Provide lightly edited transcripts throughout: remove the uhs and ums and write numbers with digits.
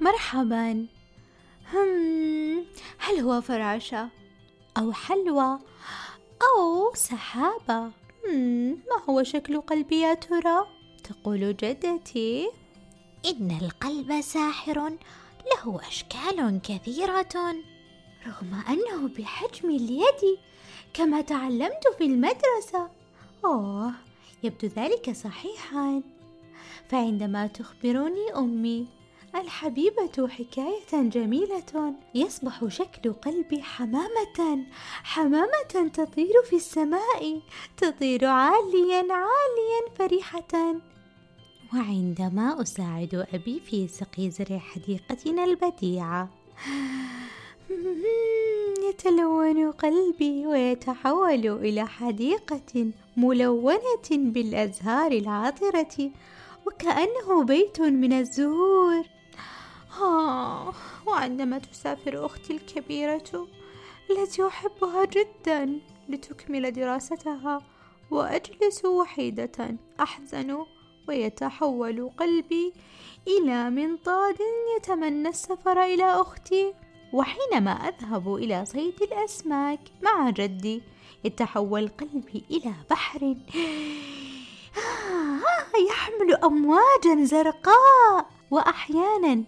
مرحبا. هل هو فراشة أو حلوى أو سحابة؟ ما هو شكل قلبي يا ترى؟ تقول جدتي إن القلب ساحر، له أشكال كثيرة رغم أنه بحجم اليد كما تعلمت في المدرسة. يبدو ذلك صحيحا. فعندما تخبرني أمي الحبيبة حكاية جميلة، يصبح شكل قلبي حمامة تطير في السماء، تطير عاليا عاليا فرحة. وعندما أساعد أبي في سقي زرع حديقتنا البديعة، يتلون قلبي ويتحول إلى حديقة ملونة بالأزهار العطرة، وكأنه بيت من الزهور. وعندما تسافر أختي الكبيرة التي أحبها جدا لتكمل دراستها، وأجلس وحيدة أحزن، ويتحول قلبي إلى منطاد يتمنى السفر إلى أختي. وحينما أذهب إلى صيد الأسماك مع جدي، يتحول قلبي إلى بحر يحمل أمواجا زرقاء، وأحيانا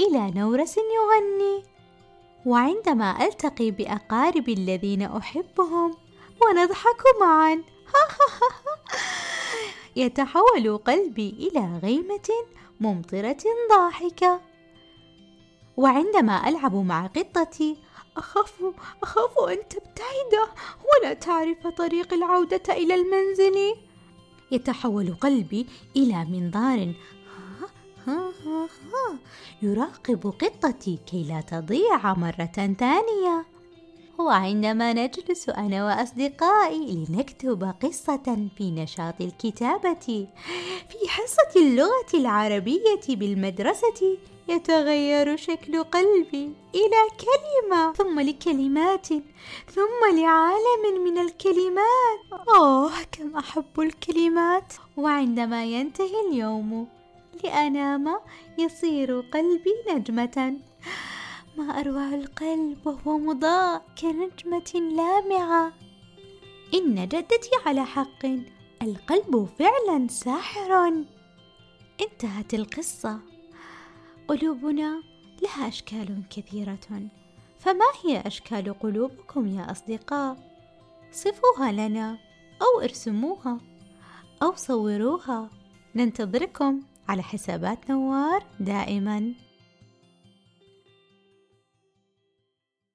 إلى نورس يغني. وعندما ألتقي بأقاربي الذين أحبهم ونضحك معا، يتحول قلبي إلى غيمة ممطرة ضاحكة. وعندما ألعب مع قطتي، أخاف أن تبتعد ولا تعرف طريق العودة إلى المنزل. يتحول قلبي إلى منظار يراقب قطتي كي لا تضيع مرة ثانية. وعندما نجلس أنا وأصدقائي لنكتب قصة في نشاط الكتابة في حصة اللغة العربية بالمدرسة، يتغير شكل قلبي إلى كلمة، ثم لكلمات، ثم لعالم من الكلمات. كم أحب الكلمات. وعندما ينتهي اليوم لأنام، يصير قلبي نجمة. ما أروع القلب وهو مضاء كنجمة لامعة. إن جدتي على حق، القلب فعلا ساحر. انتهت القصة. قلوبنا لها أشكال كثيرة، فما هي أشكال قلوبكم يا أصدقاء؟ صفوها لنا أو ارسموها أو صوروها. ننتظركم على حسابات نوّار دائما.